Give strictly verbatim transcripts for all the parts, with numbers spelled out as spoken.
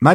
My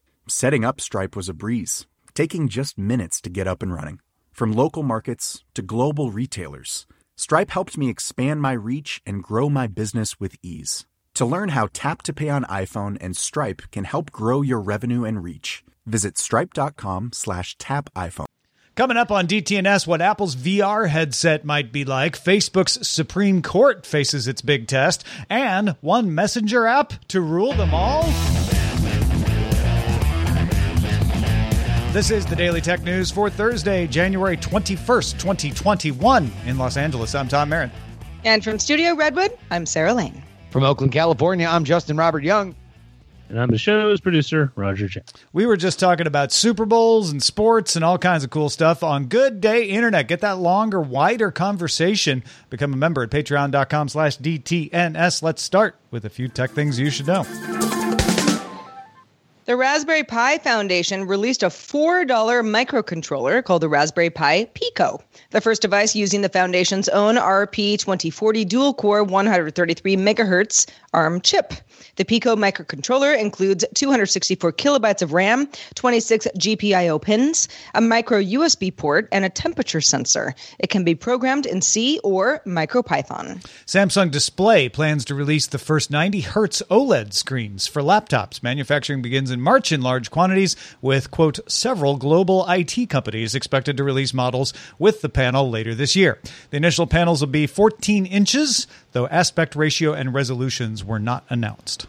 Setting up Stripe was a breeze, taking just minutes to get up and running. From local markets to global retailers, Stripe helped me expand my reach and grow my business with ease. To learn how Tap to Pay on iPhone and Stripe can help grow your revenue and reach, visit stripe dot com slash tap iPhone. Coming up on D T N S, what Apple's V R headset might be like, Facebook's Supreme Court faces its big test, and one messenger app to rule them all. This is the Daily Tech News for Thursday, January twenty-first, twenty twenty-one. In Los Angeles, I'm Tom Merritt. And from Studio Redwood, I'm Sarah Lane. From Oakland, California, I'm Justin Robert Young. And I'm the show's producer, Roger Chen. We were just talking about Super Bowls and sports and all kinds of cool stuff on Good Day Internet. Get that longer, wider conversation. Become a member at patreon dot com slash D T N S. Let's start with a few tech things you should know. The Raspberry Pi Foundation released a four dollar microcontroller called the Raspberry Pi Pico, the first device using the foundation's own R P twenty forty dual-core one thirty-three megahertz A R M chip. The Pico microcontroller includes two hundred sixty-four kilobytes of RAM, twenty-six G P I O pins, a micro U S B port, and a temperature sensor. It can be programmed in C or MicroPython. Samsung Display plans to release the first ninety hertz OLED screens for laptops. Manufacturing begins in March in large quantities, with, quote, several global I T companies expected to release models with the panel later this year. The initial panels will be fourteen inches, though aspect ratio and resolutions were not announced.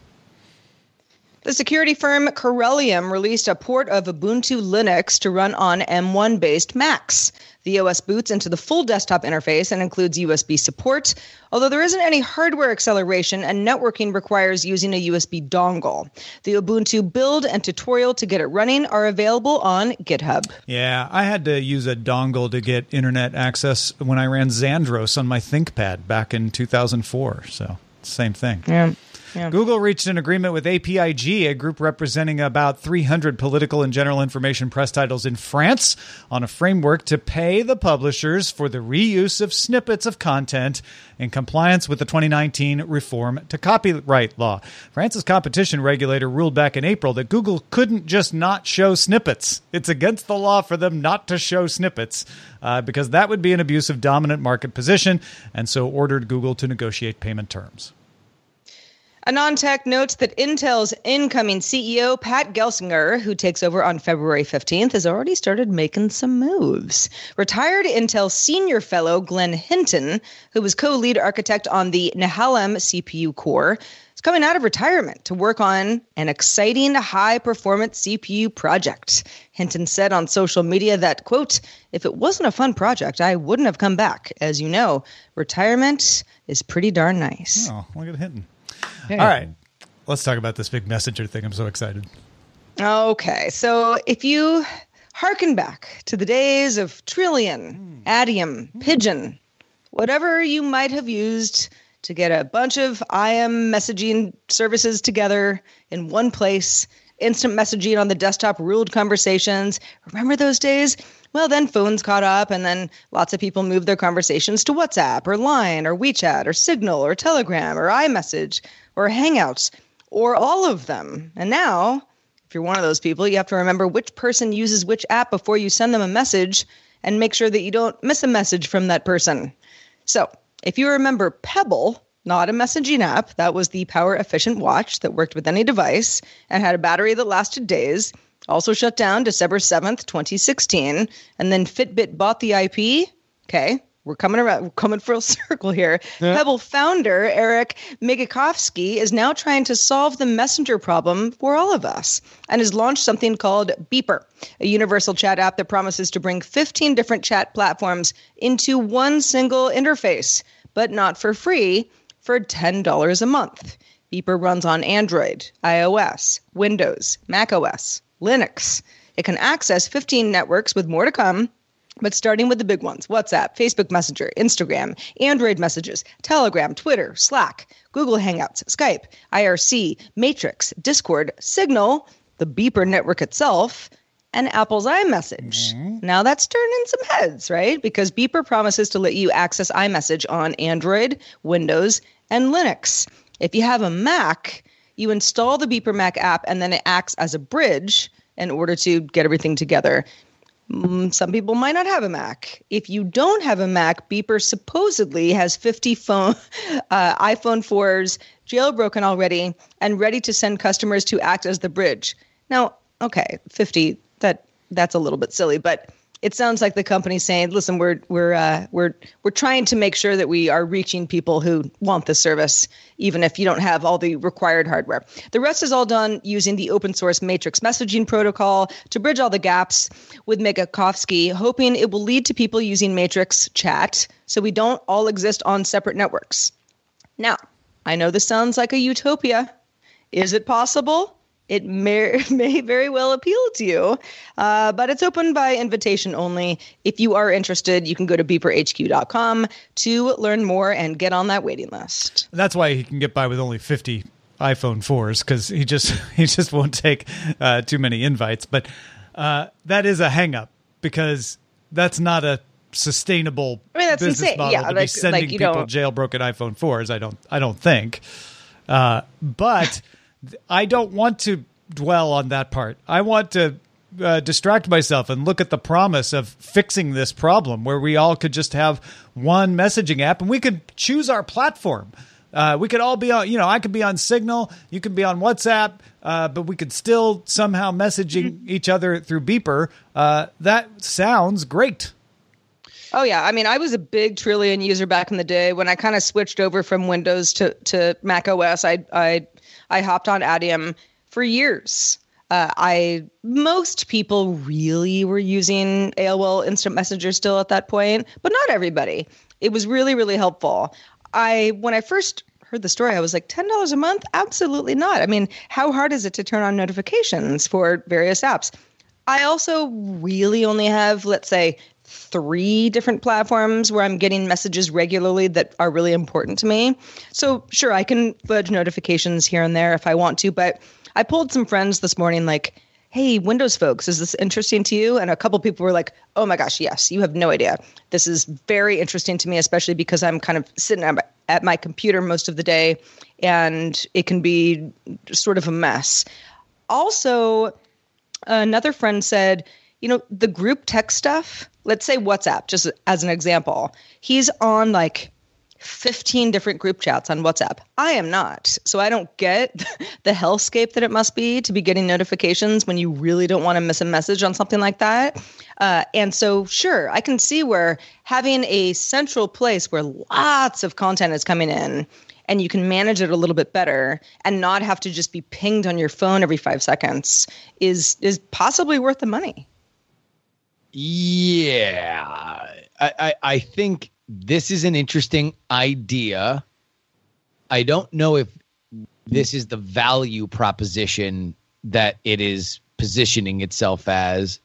The security firm Corellium released a port of Ubuntu Linux to run on M one-based Macs. The O S boots into the full desktop interface and includes U S B support, although there isn't any hardware acceleration and networking requires using a U S B dongle. The Ubuntu build and tutorial to get it running are available on GitHub. Yeah, I had to use a dongle to get internet access when I ran Xandros on my ThinkPad back in two thousand four, so same thing. Yeah. Yeah. Google reached an agreement with A P I G, a group representing about three hundred political and general information press titles in France, on a framework to pay the publishers for the reuse of snippets of content in compliance with the twenty nineteen reform to copyright law. France's competition regulator ruled back in April that Google couldn't just not show snippets. It's against the law for them not to show snippets uh, because that would be an abuse of dominant market position, and so ordered Google to negotiate payment terms. AnandTech notes that Intel's incoming C E O, Pat Gelsinger, who takes over on February fifteenth, has already started making some moves. Retired Intel senior fellow Glenn Hinton, who was co-lead architect on the Nehalem C P U core, is coming out of retirement to work on an exciting high-performance C P U project. Hinton said on social media that, quote, if it wasn't a fun project, I wouldn't have come back. As you know, retirement is pretty darn nice. Oh, look at Hinton. Hey. All right, let's talk about this big messenger thing. I'm so excited. Okay, so if you hearken back to the days of Trillian, mm. Adium, mm. Pigeon, whatever you might have used to get a bunch of I M messaging services together in one place, instant messaging on the desktop, ruled conversations, remember those days? Well, then phones caught up, and then lots of people moved their conversations to WhatsApp or Line or WeChat or Signal or Telegram or iMessage or Hangouts or all of them. And now, if you're one of those people, you have to remember which person uses which app before you send them a message and make sure that you don't miss a message from that person. So if you remember Pebble, not a messaging app. That was the power-efficient watch that worked with any device and had a battery that lasted days. Also shut down December seventh, twenty sixteen. And then Fitbit bought the I P. Okay, we're coming around. We're coming full circle here. Yeah. Pebble founder Eric Migakovsky is now trying to solve the messenger problem for all of us and has launched something called Beeper, a universal chat app that promises to bring fifteen different chat platforms into one single interface, but not for free, for ten dollars a month. Beeper runs on Android, iOS, Windows, macOS, Linux. It can access fifteen networks with more to come, but starting with the big ones: WhatsApp, Facebook Messenger, Instagram, Android messages, Telegram, Twitter, Slack, Google Hangouts, Skype, I R C, Matrix, Discord, Signal, the Beeper network itself, and Apple's iMessage. Mm-hmm. Now that's turning some heads, right? Because Beeper promises to let you access iMessage on Android, Windows, and Linux. If you have a Mac, you install the Beeper Mac app, and then it acts as a bridge in order to get everything together. Some people might not have a Mac. If you don't have a Mac, Beeper supposedly has fifty phone, uh, iPhone fours jailbroken already and ready to send customers to act as the bridge. Now, okay, fifty, that that's a little bit silly, but it sounds like the company's saying, "Listen, we're we're uh, we're we're trying to make sure that we are reaching people who want the service, even if you don't have all the required hardware." The rest is all done using the open source Matrix messaging protocol to bridge all the gaps, with Migakovsky hoping it will lead to people using Matrix chat, so we don't all exist on separate networks. Now, I know this sounds like a utopia. Is it possible? It may, may very well appeal to you, uh, but it's open by invitation only. If you are interested, you can go to beeper h q dot com to learn more and get on that waiting list. That's why he can get by with only fifty iPhone fours, because he just he just won't take uh, too many invites. But uh, that is a hang-up, because that's not a sustainable I mean, that's business insane. model yeah, to like, be sending like, people don't... jailbroken iPhone fours, I don't, I don't think. Uh, but... I don't want to dwell on that part. I want to uh, distract myself and look at the promise of fixing this problem, where we all could just have one messaging app and we could choose our platform. Uh, we could all be on, you know, I could be on Signal, you could be on WhatsApp, uh, but we could still somehow messaging mm-hmm. each other through Beeper. Uh, that sounds great. Oh, yeah. I mean, I was a big Trillian user back in the day. When I kind of switched over from Windows to, to Mac O S, I I I hopped on Adium for years. Uh, I most people really were using A O L Instant Messenger still at that point, but not everybody. It was really, really helpful. I when I first heard the story, I was like, ten dollars a month? Absolutely not. I mean, how hard is it to turn on notifications for various apps? I also really only have, let's say, three different platforms where I'm getting messages regularly that are really important to me. So sure, I can fudge notifications here and there if I want to, but I polled some friends this morning, like, hey, Windows folks, is this interesting to you? And a couple people were like, oh my gosh, yes, you have no idea. This is very interesting to me, especially because I'm kind of sitting at my computer most of the day and it can be sort of a mess. Also, another friend said, you know, the group text stuff, let's say WhatsApp, just as an example, he's on like fifteen different group chats on WhatsApp. I am not. So I don't get the hellscape that it must be to be getting notifications when you really don't want to miss a message on something like that. Uh, and so, sure, I can see where having a central place where lots of content is coming in and you can manage it a little bit better and not have to just be pinged on your phone every five seconds is is possibly worth the money. Yeah, I, I, I think this is an interesting idea. I don't know if this is the value proposition that it is positioning itself as.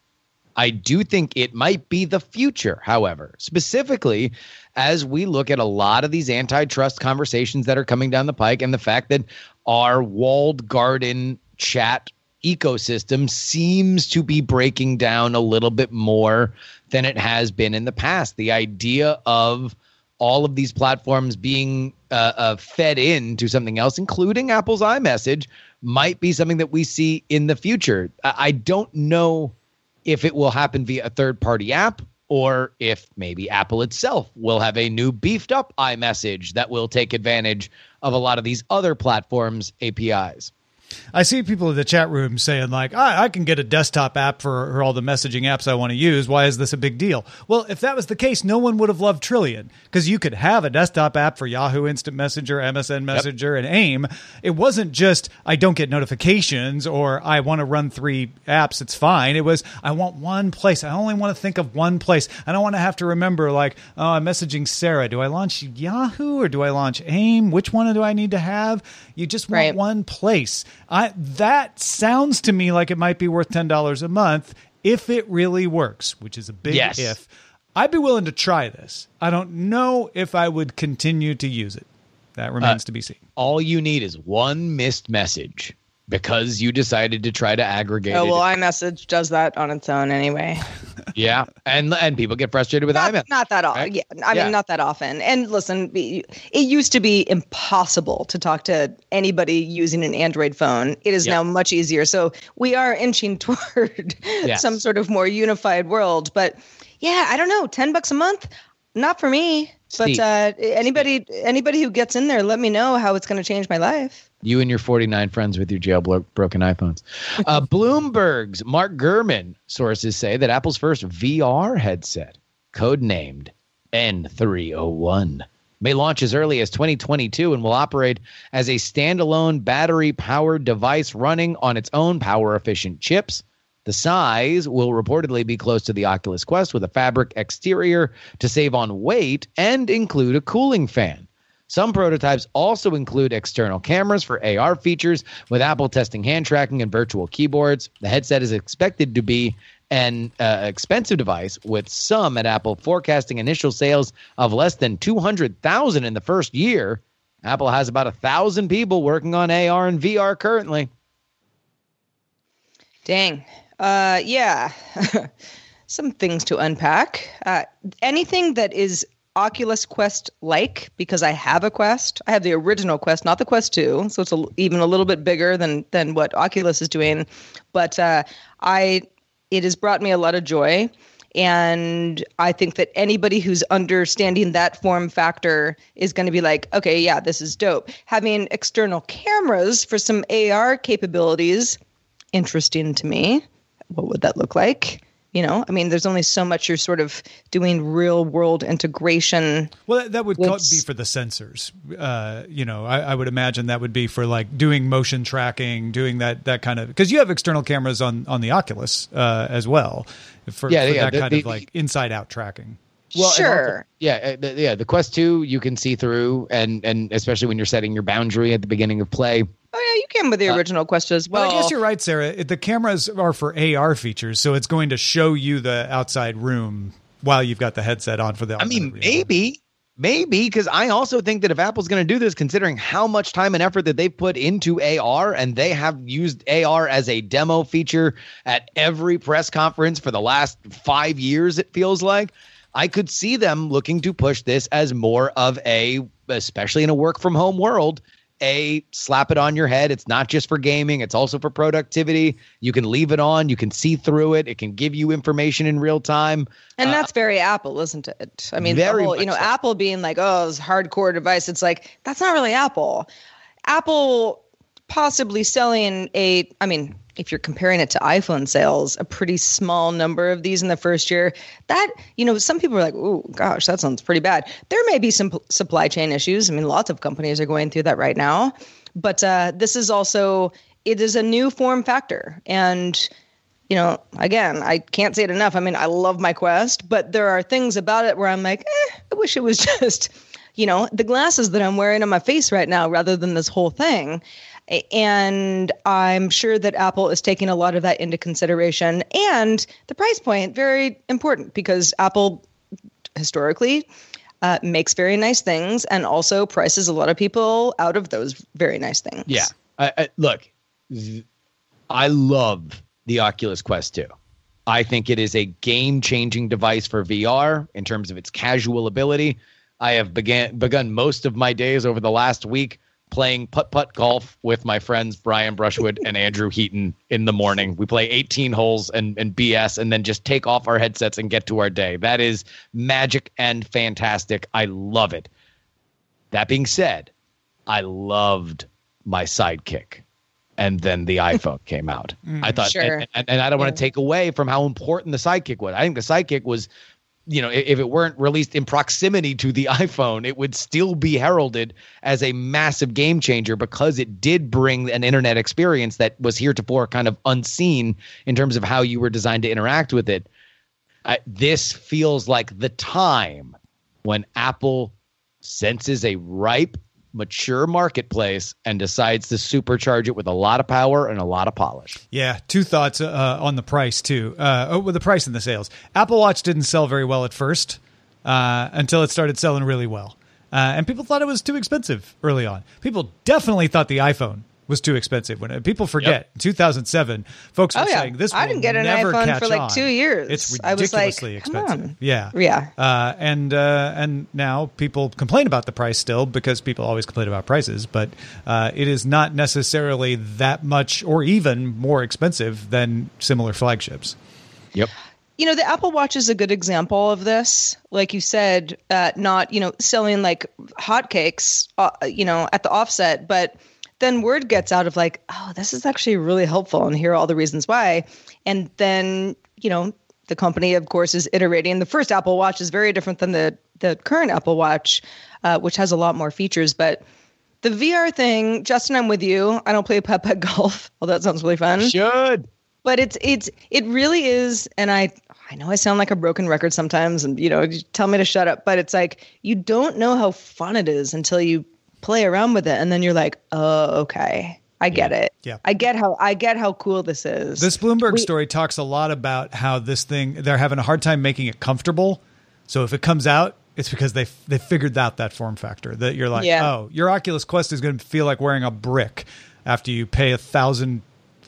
I do think it might be the future, however, specifically as we look at a lot of these antitrust conversations that are coming down the pike and the fact that our walled garden chat ecosystem seems to be breaking down a little bit more than it has been in the past. The idea of all of these platforms being uh, uh, fed into something else, including Apple's iMessage, might be something that we see in the future. I-, I don't know if it will happen via a third-party app or if maybe Apple itself will have a new beefed up iMessage that will take advantage of a lot of these other platforms' A P Is. I see people in the chat room saying, like, ah, I can get a desktop app for, for all the messaging apps I want to use. Why is this a big deal? Well, if that was the case, no one would have loved Trillian, because you could have a desktop app for Yahoo Instant Messenger, M S N Messenger, yep. and AIM. It wasn't just I don't get notifications or I want to run three apps. It's fine. It was I want one place. I only want to think of one place. I don't want to have to remember, like, oh, I'm messaging Sarah. Do I launch Yahoo or do I launch AIM? Which one do I need to have? You just want right. one place. I, that sounds to me like it might be worth ten dollars a month if it really works, which is a big yes. if. I'd be willing to try this. I don't know if I would continue to use it. That remains uh, to be seen. All you need is one missed message because you decided to try to aggregate oh, it. Oh, well, iMessage does that on its own anyway. yeah, and and people get frustrated with not, iMessage. Not that often. Right? Yeah, I yeah. mean, not that often. And listen, it used to be impossible to talk to anybody using an Android phone. It is yep. now much easier. So we are inching toward yes. some sort of more unified world. But yeah, I don't know, ten bucks a month? Not for me. But uh, anybody anybody who gets in there, let me know how it's going to change my life. You and your forty-nine friends with your jailbroken iPhones. Uh, Bloomberg's Mark Gurman sources say that Apple's first V R headset, codenamed N three oh one, may launch as early as twenty twenty-two and will operate as a standalone battery-powered device running on its own power-efficient chips. The size will reportedly be close to the Oculus Quest with a fabric exterior to save on weight and include a cooling fan. Some prototypes also include external cameras for A R features, with Apple testing hand tracking and virtual keyboards. The headset is expected to be an uh, expensive device, with some at Apple forecasting initial sales of less than two hundred thousand in the first year. Apple has about one thousand people working on A R and V R currently. Dang. Uh, yeah, some things to unpack. Uh, anything that is Oculus Quest-like, because I have a Quest. I have the original Quest, not the Quest two, so it's a, even a little bit bigger than than what Oculus is doing. But uh, I, it has brought me a lot of joy, and I think that anybody who's understanding that form factor is going to be like, okay, yeah, this is dope. Having external cameras for some A R capabilities, interesting to me. What would that look like? You know, I mean, there's only so much you're sort of doing real world integration. Well, that, that would with... be for the sensors. Uh, you know, I, I would imagine that would be for like doing motion tracking, doing that that kind of, because you have external cameras on, on the Oculus uh, as well for, yeah, for yeah, that the, kind the, of like inside out tracking. Well, sure. Also, yeah, the, yeah. The Quest two you can see through, and and especially when you're setting your boundary at the beginning of play. Oh, yeah, you can with the original uh, Quest as well. Well, I guess you're right, Sarah. The cameras are for A R features, so it's going to show you the outside room while you've got the headset on for the outside room. I mean, room. maybe, maybe, because I also think that if Apple's going to do this, considering how much time and effort that they've put into A R, and they have used A R as a demo feature at every press conference for the last five years, it feels like, I could see them looking to push this as more of a, especially in a work-from-home world, a slap it on your head. It's not just for gaming. It's also for productivity. You can leave it on. You can see through it. It can give you information in real time. And uh, that's very Apple, isn't it? I mean, the whole, you know, so. Apple being like, oh, it's a hardcore device. It's like, that's not really Apple. Apple possibly selling a, I mean, if you're comparing it to iPhone sales, a pretty small number of these in the first year. That, you know, some people are like, oh, gosh, that sounds pretty bad. There may be some p- supply chain issues. I mean, lots of companies are going through that right now. But uh, this is also, it is a new form factor. And, you know, again, I can't say it enough. I mean, I love my Quest, but there are things about it where I'm like, eh, I wish it was just, you know, the glasses that I'm wearing on my face right now rather than this whole thing. And I'm sure that Apple is taking a lot of that into consideration. And the price point, very important, because Apple historically uh, makes very nice things and also prices a lot of people out of those very nice things. Yeah. I, I, look, I love the Oculus Quest two. I think it is a game-changing device for V R in terms of its casual ability. I have began, begun most of my days over the last week playing putt-putt golf with my friends Brian Brushwood and Andrew Heaton in the morning. We play eighteen holes and, and B S and then just take off our headsets and get to our day. That is magic and fantastic. I love it. That being said, I loved my sidekick. And then the iPhone came out. Mm, I thought, sure. and, and, and I don't yeah. want to take away from how important the sidekick was. I think the sidekick was, you know, if it weren't released in proximity to the iPhone, it would still be heralded as a massive game changer because it did bring an internet experience that was heretofore kind of unseen in terms of how you were designed to interact with it. Uh, this feels like the time when Apple senses a ripe, mature marketplace and decides to supercharge it with a lot of power and a lot of polish. Yeah. Two thoughts uh, on the price too. Uh, oh, with the price and the sales, Apple Watch didn't sell very well at first uh, until it started selling really well. Uh, and people thought it was too expensive early on. People definitely thought the iPhone was too expensive. When people forget, yep. two thousand seven, folks were oh, yeah. saying this I didn't get an iPhone for like on. two years. It's ridiculously like, expensive. Yeah, yeah. Uh, and uh, and now people complain about the price still because people always complain about prices, but uh, it is not necessarily that much or even more expensive than similar flagships. Yep. You know, the Apple Watch is a good example of this. Like you said, uh, not you know selling like hotcakes, uh, you know, at the offset, but then word gets out of like, oh, this is actually really helpful. And here are all the reasons why. And then, you know, the company, of course, is iterating. The first Apple Watch is very different than the, the current Apple Watch, uh, which has a lot more features. But the V R thing, Justin, I'm with you. I don't play putt-putt golf, although that sounds really fun. You should. But it's it's it really is. And I I know I sound like a broken record sometimes. And, you know, you tell me to shut up. But it's like you don't know how fun it is until you play around with it, and then you're like, oh, okay, I get yeah. it. Yeah. I get how I get how cool this is. This Bloomberg we- story talks a lot about how this thing, they're having a hard time making it comfortable. So if it comes out, it's because they they figured out that form factor that you're like, yeah. oh, your Oculus Quest is going to feel like wearing a brick after you pay a thousand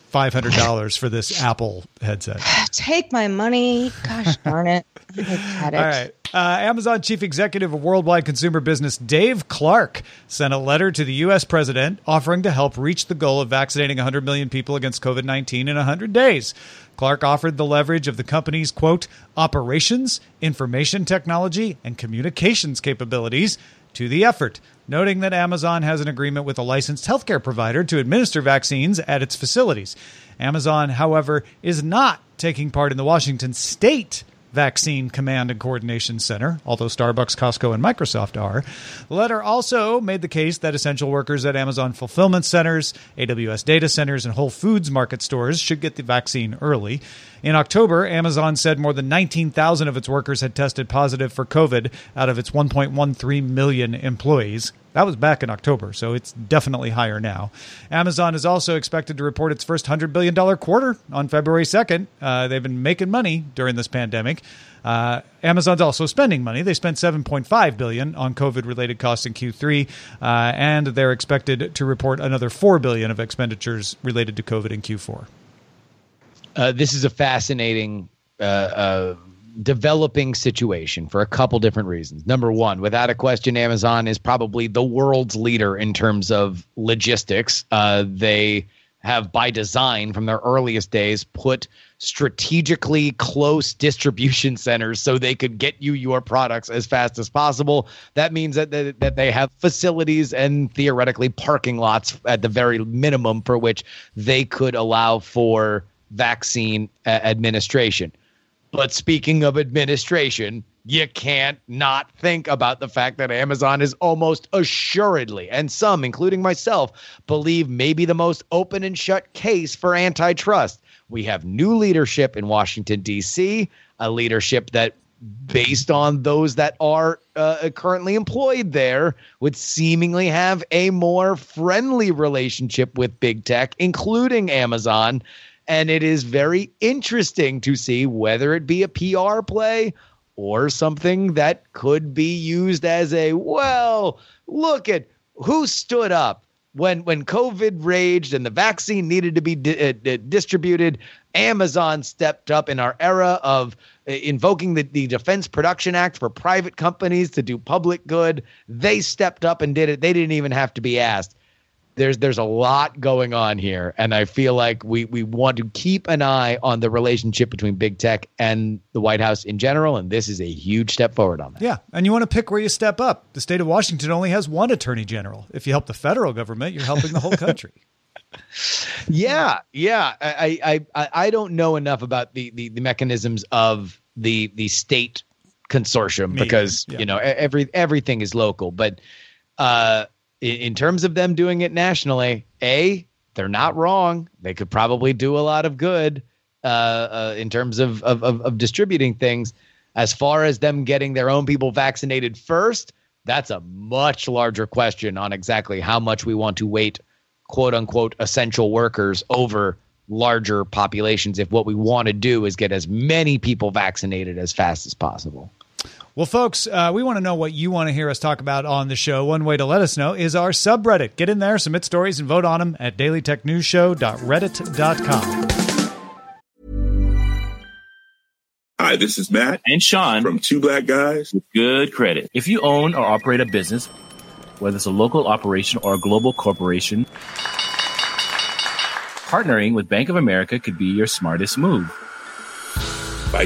five hundred dollars for this Apple headset. Take my money. Gosh darn it. I had it. All right. Uh, Amazon Chief Executive of Worldwide Consumer Business, Dave Clark, sent a letter to the U S president offering to help reach the goal of vaccinating one hundred million people against COVID nineteen in one hundred days. Clark offered the leverage of the company's, quote, operations, information technology, and communications capabilities to the effort, noting that Amazon has an agreement with a licensed healthcare provider to administer vaccines at its facilities. Amazon, however, is not taking part in the Washington State Vaccine Command and Coordination Center, although Starbucks, Costco, and Microsoft are. The letter also made the case that essential workers at Amazon fulfillment centers, A W S data centers, and Whole Foods market stores should get the vaccine early. In October, Amazon said more than nineteen thousand of its workers had tested positive for COVID out of its one point one three million employees. That was back in October, so it's definitely higher now. Amazon is also expected to report its first one hundred billion dollars quarter on February second. Uh, they've been making money during this pandemic. Uh, Amazon's also spending money. They spent seven point five billion dollars on COVID-related costs in Q three, uh, and they're expected to report another four billion dollars of expenditures related to COVID in Q four. Uh, this is a fascinating uh, uh developing situation for a couple different reasons. Number one, without a question, Amazon is probably the world's leader in terms of logistics. Uh, they have, by design, from their earliest days, put strategically close distribution centers so they could get you your products as fast as possible. That means that they, that they have facilities and theoretically parking lots at the very minimum for which they could allow for vaccine uh, administration. But speaking of administration, you can't not think about the fact that Amazon is almost assuredly, and some, including myself, believe maybe the most open and shut case for antitrust. We have new leadership in Washington, D C, a leadership that, based on those that are uh, currently employed there, would seemingly have a more friendly relationship with big tech, including Amazon. And it is very interesting to see whether it be a P R play or something that could be used as a, well, look at who stood up when when COVID raged and the vaccine needed to be di- uh, distributed. Amazon stepped up in our era of invoking the, the Defense Production Act for private companies to do public good. They stepped up and did it. They didn't even have to be asked. There's there's a lot going on here, and I feel like we we want to keep an eye on the relationship between big tech and the White House in general, and this is a huge step forward on that. Yeah, and you want to pick where you step up. The state of Washington only has one attorney general. If you help the federal government, you're helping the whole country. Yeah, yeah. I, I I don't know enough about the the, the mechanisms of the the state consortium Media. because yeah. you know every everything is local, but. Uh, In terms of them doing it nationally, A, they're not wrong. They could probably do a lot of good uh, uh, in terms of, of, of, of distributing things. As far as them getting their own people vaccinated first, that's a much larger question on exactly how much we want to weight, quote unquote, essential workers over larger populations if what we want to do is get as many people vaccinated as fast as possible. Well, folks, uh, we want to know what you want to hear us talk about on the show. One way to let us know is our subreddit. Get in there, submit stories, and vote on them at daily tech news show dot reddit dot com. Hi, this is Matt and Sean from Two Black Guys with Good Credit. If you own or operate a business, whether it's a local operation or a global corporation, partnering with Bank of America could be your smartest move. By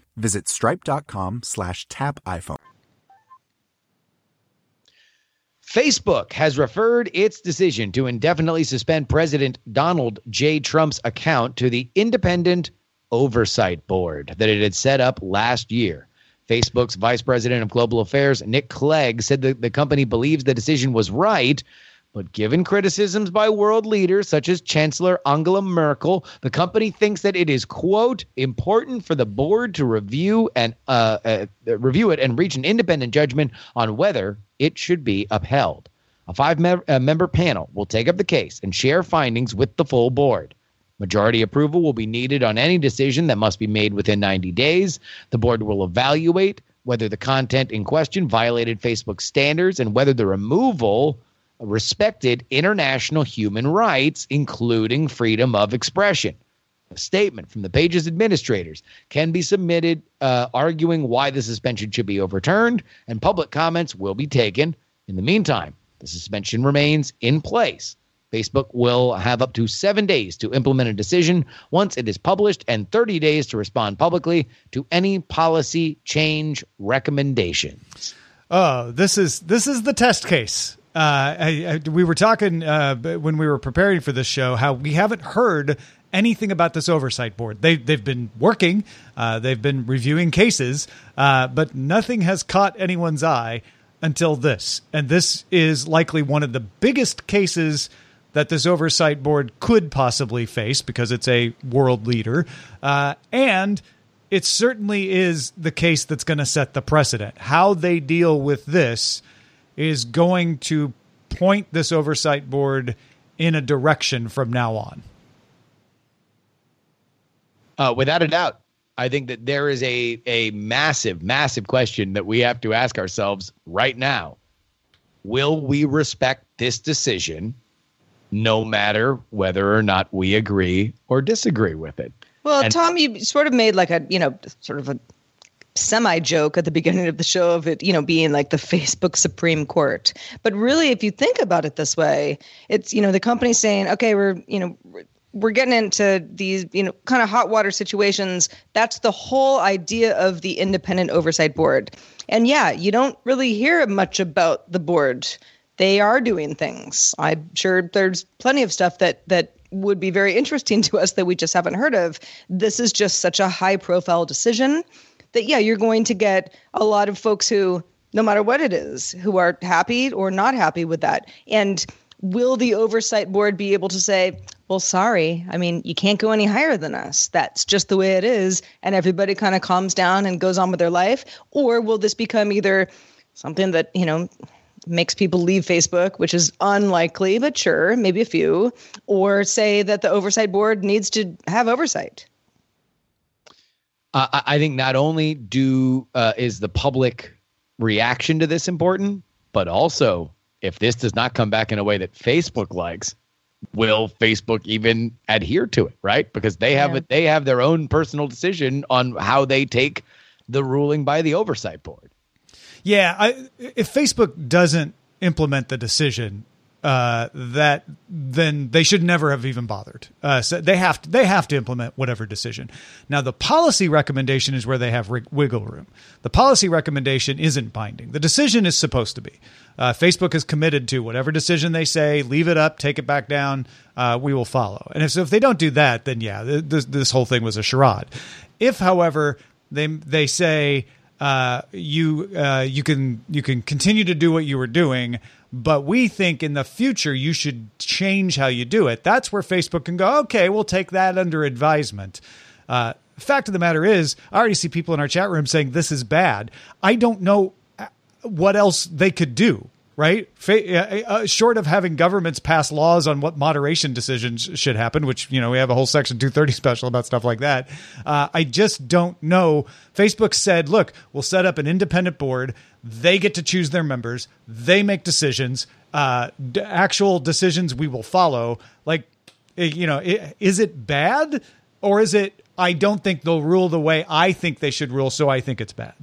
visit stripe.com slash tap iPhone. Facebook has referred its decision to indefinitely suspend President Donald J. Trump's account to the independent oversight board that it had set up last year. Facebook's vice president of global affairs, Nick Clegg, said that the company believes the decision was right, but given criticisms by world leaders such as Chancellor Angela Merkel, the company thinks that it is, quote, important for the board to review and uh, uh, review it and reach an independent judgment on whether it should be upheld. A five-member panel will take up the case and share findings with the full board. Majority approval will be needed on any decision that must be made within ninety days. The board will evaluate whether the content in question violated Facebook's standards and whether the removal respected international human rights, including freedom of expression. A statement from the page's administrators can be submitted uh, arguing why the suspension should be overturned, and public comments will be taken. In the meantime, the suspension remains in place. Facebook will have up to seven days to implement a decision once it is published and thirty days to respond publicly to any policy change recommendations. Oh, this is this is the test case. Uh, I, I, we were talking uh, when we were preparing for this show how we haven't heard anything about this oversight board. They, they've been working. Uh, they've been reviewing cases, uh, but nothing has caught anyone's eye until this. And this is likely one of the biggest cases that this oversight board could possibly face because it's a world leader. Uh, and it certainly is the case that's going to set the precedent. How they deal with this is going to point this oversight board in a direction from now on? Uh, without a doubt. I think that there is a a massive, massive question that we have to ask ourselves right now. Will we respect this decision no matter whether or not we agree or disagree with it? Well, and- Tom, you sort of made like a, you know, sort of a semi-joke at the beginning of the show of it, you know, being like the Facebook Supreme Court. But really, if you think about it this way, it's, you know, the company saying, okay, we're, you know, we're getting into these, you know, kind of hot water situations. That's the whole idea of the independent oversight board. And yeah, you don't really hear much about the board. They are doing things. I'm sure there's plenty of stuff that that would be very interesting to us that we just haven't heard of. This is just such a high profile decision that, yeah, you're going to get a lot of folks who, no matter what it is, who are happy or not happy with that. And will the oversight board be able to say, well, sorry, I mean, you can't go any higher than us. That's just the way it is. And everybody kind of calms down and goes on with their life. Or will this become either something that, you know, makes people leave Facebook, which is unlikely, but sure, maybe a few, or say that the oversight board needs to have oversight? Uh, I think not only do uh, is the public reaction to this important, but also, if this does not come back in a way that Facebook likes, will Facebook even adhere to it, right? Because they have yeah. a, they have their own personal decision on how they take the ruling by the oversight board. Yeah, I, if Facebook doesn't implement the decision, uh, that then they should never have even bothered. Uh, so they have to, they have to implement whatever decision. Now, the policy recommendation is where they have rig- wiggle room. The policy recommendation isn't binding. The decision is supposed to be. Uh, Facebook is committed to whatever decision they say, leave it up, take it back down, uh, we will follow. And if, so if they don't do that, then yeah, this, this whole thing was a charade. If, however, they they say uh, you uh, you can you can continue to do what you were doing, but we think in the future you should change how you do it, that's where Facebook can go, okay, we'll take that under advisement. Uh, fact of the matter is, I already see people in our chat room saying this is bad. I don't know what else they could do, right? Fa- uh, short of having governments pass laws on what moderation decisions should happen, which, you know, we have a whole Section two thirty special about stuff like that. Uh, I just don't know. Facebook said, look, we'll set up an independent board. They get to choose their members. They make decisions, uh, d- actual decisions we will follow. Like, you know, it, is it bad, or is it, I don't think they'll rule the way I think they should rule, so I think it's bad?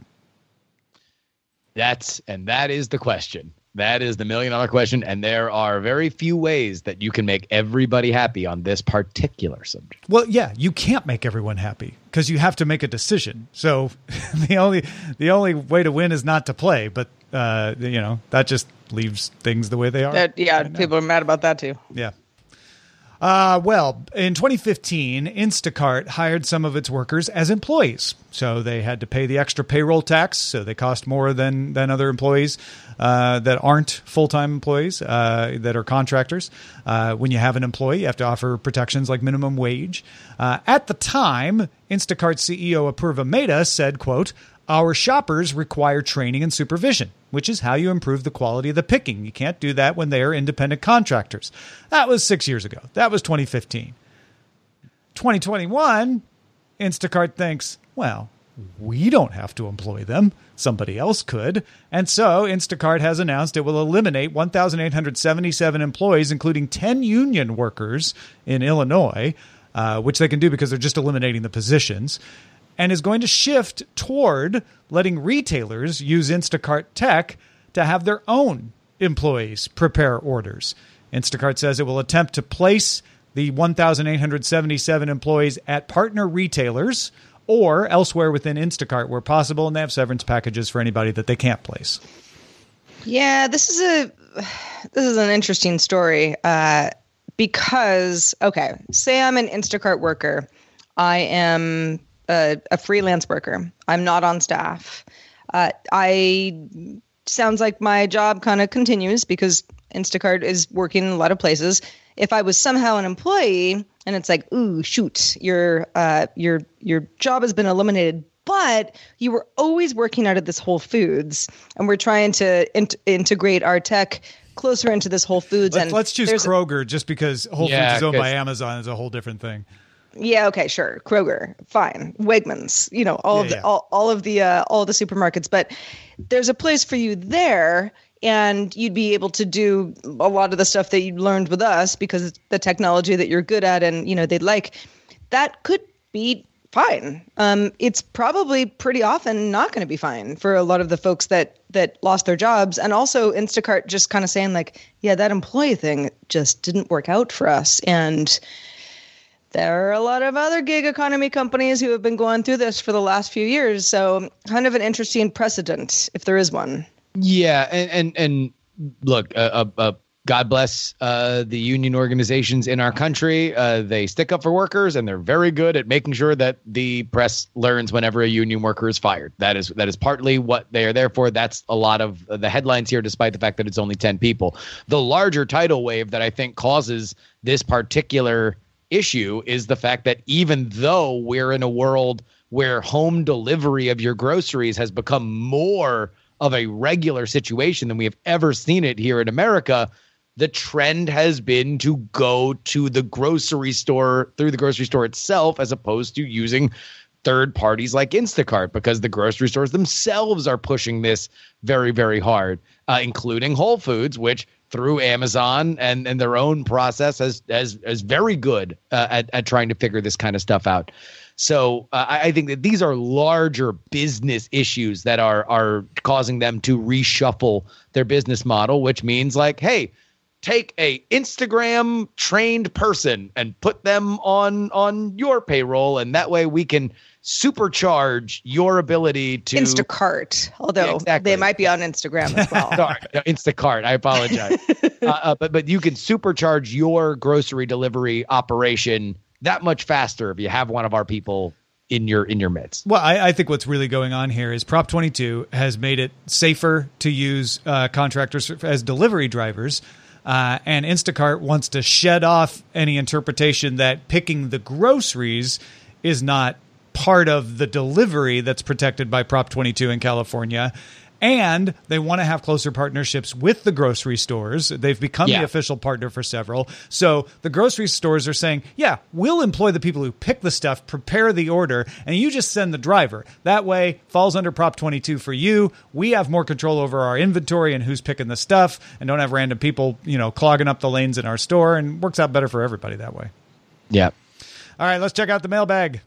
That's and that is the question. That is the million dollar question. And there are very few ways that you can make everybody happy on this particular subject. Well, yeah, you can't make everyone happy because you have to make a decision. So the only the only way to win is not to play. But, uh, you know, that just leaves things the way they are. That, yeah, right people now. Are mad about that, too. Yeah. Uh, well, in twenty fifteen, Instacart hired some of its workers as employees. So they had to pay the extra payroll tax. So they cost more than, than other employees uh, that aren't full-time employees, uh, that are contractors. Uh, when you have an employee, you have to offer protections like minimum wage. Uh, at the time, Instacart C E O Apurva Mehta said, quote, "Our shoppers require training and supervision, which is how you improve the quality of the picking. You can't do that when they are independent contractors." That was six years ago. That was twenty fifteen. twenty twenty-one, Instacart thinks, well, we don't have to employ them. Somebody else could. And so Instacart has announced it will eliminate one thousand eight hundred seventy-seven employees, including ten union workers in Illinois, uh, which they can do because they're just eliminating the positions, and is going to shift toward letting retailers use Instacart tech to have their own employees prepare orders. Instacart says it will attempt to place the one thousand eight hundred seventy-seven employees at partner retailers or elsewhere within Instacart where possible, and they have severance packages for anybody that they can't place. Yeah, this is a this is an interesting story uh, because, okay, say I'm an Instacart worker. I am... Uh, a freelance worker. I'm not on staff. Uh, I sounds like my job kind of continues because Instacart is working in a lot of places. If I was somehow an employee and it's like, ooh, shoot, your uh, your your job has been eliminated, but you were always working out of this Whole Foods, and we're trying to in- integrate our tech closer into this Whole Foods. Let's, and let's choose Kroger just because Whole yeah, Foods is owned by Amazon is a whole different thing. Yeah. Okay. Sure. Kroger. Fine. Wegmans. You know all yeah, of the, yeah. all, all of the uh, all of the supermarkets. But there's a place for you there, and you'd be able to do a lot of the stuff that you learned with us because it's the technology that you're good at, and you know they'd like. That could be fine. Um, it's probably pretty often not going to be fine for a lot of the folks that that lost their jobs, and also Instacart just kind of saying like, yeah, that employee thing just didn't work out for us, and. There are a lot of other gig economy companies who have been going through this for the last few years. So kind of an interesting precedent, if there is one. Yeah. And and, and look, uh, uh, God bless uh, the union organizations in our country. Uh, they stick up for workers, and they're very good at making sure that the press learns whenever a union worker is fired. That is that is partly what they are there for. That's a lot of the headlines here, despite the fact that it's only ten people. The larger tidal wave that I think causes this particular issue is the fact that even though we're in a world where home delivery of your groceries has become more of a regular situation than we have ever seen it here in America, the trend has been to go to the grocery store through the grocery store itself, as opposed to using third parties like Instacart, because the grocery stores themselves are pushing this very, very hard, uh, including Whole Foods, which through Amazon and, and their own process as as as very good uh, at, at trying to figure this kind of stuff out. So uh, I, I think that these are larger business issues that are are causing them to reshuffle their business model, which means like, hey, take a Instagram trained person and put them on on your payroll. And that way we can supercharge your ability to Instacart, although yeah, exactly. They might be on Instagram as well. Sorry, no, Instacart. I apologize. uh, uh, but but you can supercharge your grocery delivery operation that much faster if you have one of our people in your in your midst. Well, I, I think what's really going on here is Prop twenty-two has made it safer to use uh, contractors as delivery drivers. Uh, and Instacart wants to shed off any interpretation that picking the groceries is not part of the delivery that's protected by Prop twenty-two in California. And they want to have closer partnerships with the grocery stores. They've become yeah. the official partner for several. So the grocery stores are saying, yeah, we'll employ the people who pick the stuff, prepare the order, and you just send the driver. That way, falls under Prop twenty-two for you. We have more control over our inventory and who's picking the stuff, and don't have random people, you know, clogging up the lanes in our store, and works out better for everybody that way. Yeah. All right, let's check out the mailbag.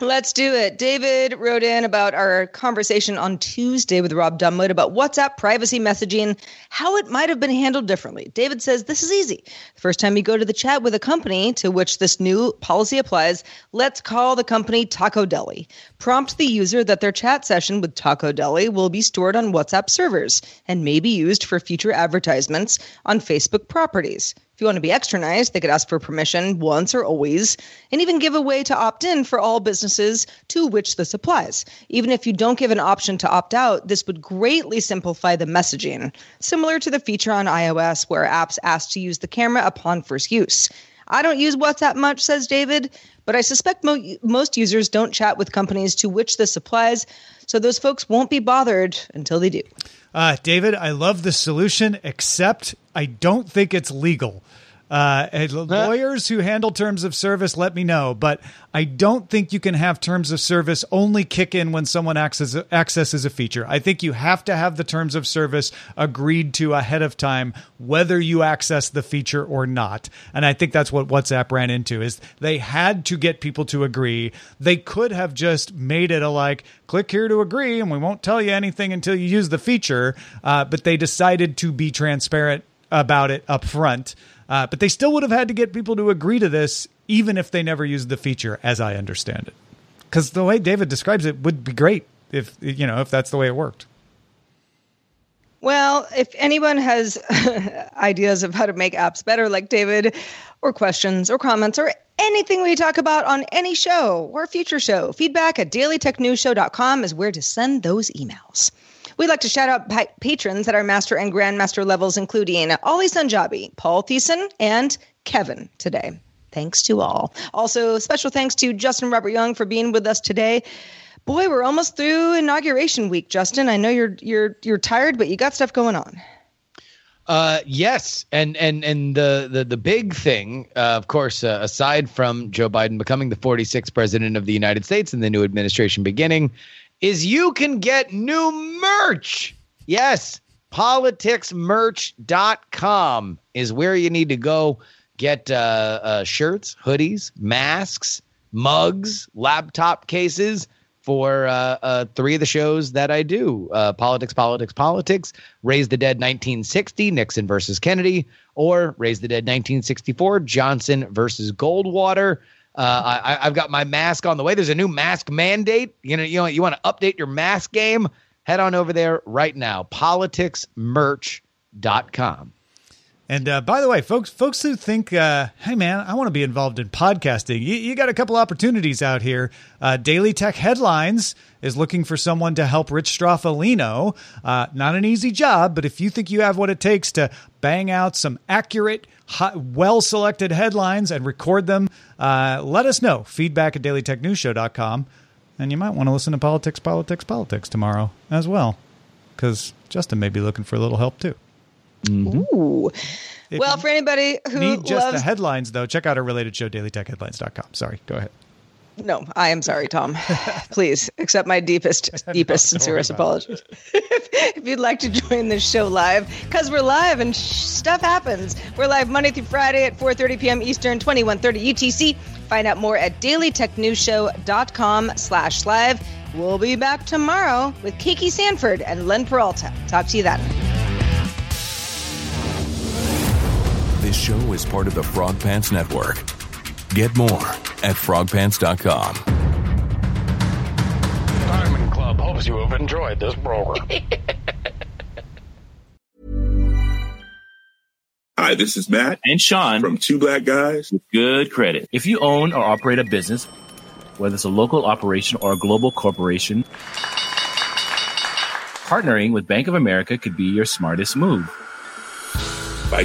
Let's do it. David wrote in about our conversation on Tuesday with Rob Dunwood about WhatsApp privacy messaging, how it might have been handled differently. David says, this is easy. The first time you go to the chat with a company to which this new policy applies, let's call the company Taco Deli. Prompt the user that their chat session with Taco Deli will be stored on WhatsApp servers and may be used for future advertisements on Facebook properties. If you want to be extra nice, they could ask for permission once or always, and even give a way to opt in for all businesses to which this applies. Even if you don't give an option to opt out, this would greatly simplify the messaging, similar to the feature on iOS where apps ask to use the camera upon first use. I don't use WhatsApp much, says David, but I suspect mo- most users don't chat with companies to which this applies, so those folks won't be bothered until they do. Uh, David, I love the solution, except I don't think it's legal. Uh, lawyers who handle terms of service, let me know. But I don't think you can have terms of service only kick in when someone access, accesses a feature. I think you have to have the terms of service agreed to ahead of time, whether you access the feature or not. And I think that's what WhatsApp ran into, is they had to get people to agree. They could have just made it a like, click here to agree, and we won't tell you anything until you use the feature. Uh, but they decided to be transparent about it up front. Uh, but they still would have had to get people to agree to this, even if they never used the feature, as I understand it. Because the way David describes it would be great if, you know, if that's the way it worked. Well, if anyone has ideas of how to make apps better like David, or questions or comments or anything we talk about on any show or future show, feedback at daily tech news show dot com is where to send those emails. We'd like to shout out pa- patrons at our master and grandmaster levels, including Ollie Sanjabi, Paul Thiessen, and Kevin today. Thanks to all. Also, special thanks to Justin Robert Young for being with us today. Boy, we're almost through inauguration week, Justin. I know you're you're you're tired, but you got stuff going on. Uh, yes, and and and the the, the big thing, uh, of course, uh, aside from Joe Biden becoming the forty-sixth president of the United States and the new administration beginning, is you can get new merch. Yes, politics merch dot com is where you need to go get uh, uh, shirts, hoodies, masks, mugs, laptop cases. For uh, uh, three of the shows that I do, uh, Politics, Politics, Politics, Raise the Dead nineteen sixty, Nixon versus Kennedy, or Raise the Dead nineteen sixty-four, Johnson versus Goldwater. Uh, I, I've got my mask on the way. There's a new mask mandate. You know, you know, you want to update your mask game? Head on over there right now, politics merch dot com. And uh, by the way, folks, folks who think, uh, hey, man, I want to be involved in podcasting. You, you got a couple opportunities out here. Uh, Daily Tech Headlines is looking for someone to help Rich Straffolino. Uh, not an easy job, but if you think you have what it takes to bang out some accurate, hot, well-selected headlines and record them, uh, let us know. Feedback at daily tech news show dot com. And you might want to listen to Politics, Politics, Politics tomorrow as well, because Justin may be looking for a little help, too. Mm-hmm. Ooh. If well, for anybody who need just loves the headlines, though, check out our related show, daily tech headlines dot com. Sorry, go ahead. No, I am sorry, Tom. Please accept my deepest, deepest, sincerest apologies. If you'd like to join this show live, because we're live and sh- stuff happens. We're live Monday through Friday at four thirty p.m. Eastern, twenty-one thirty U T C. Find out more at daily tech news show dot com slash live. We'll be back tomorrow with Kiki Sanford and Len Peralta. Talk to you then. This show is part of the Frog Pants Network. Get more at frog pants dot com. Diamond Club hopes you have enjoyed this program. Hi, this is Matt and Sean from Two Black Guys with Good Credit. If you own or operate a business, whether it's a local operation or a global corporation, partnering with Bank of America could be your smartest move. By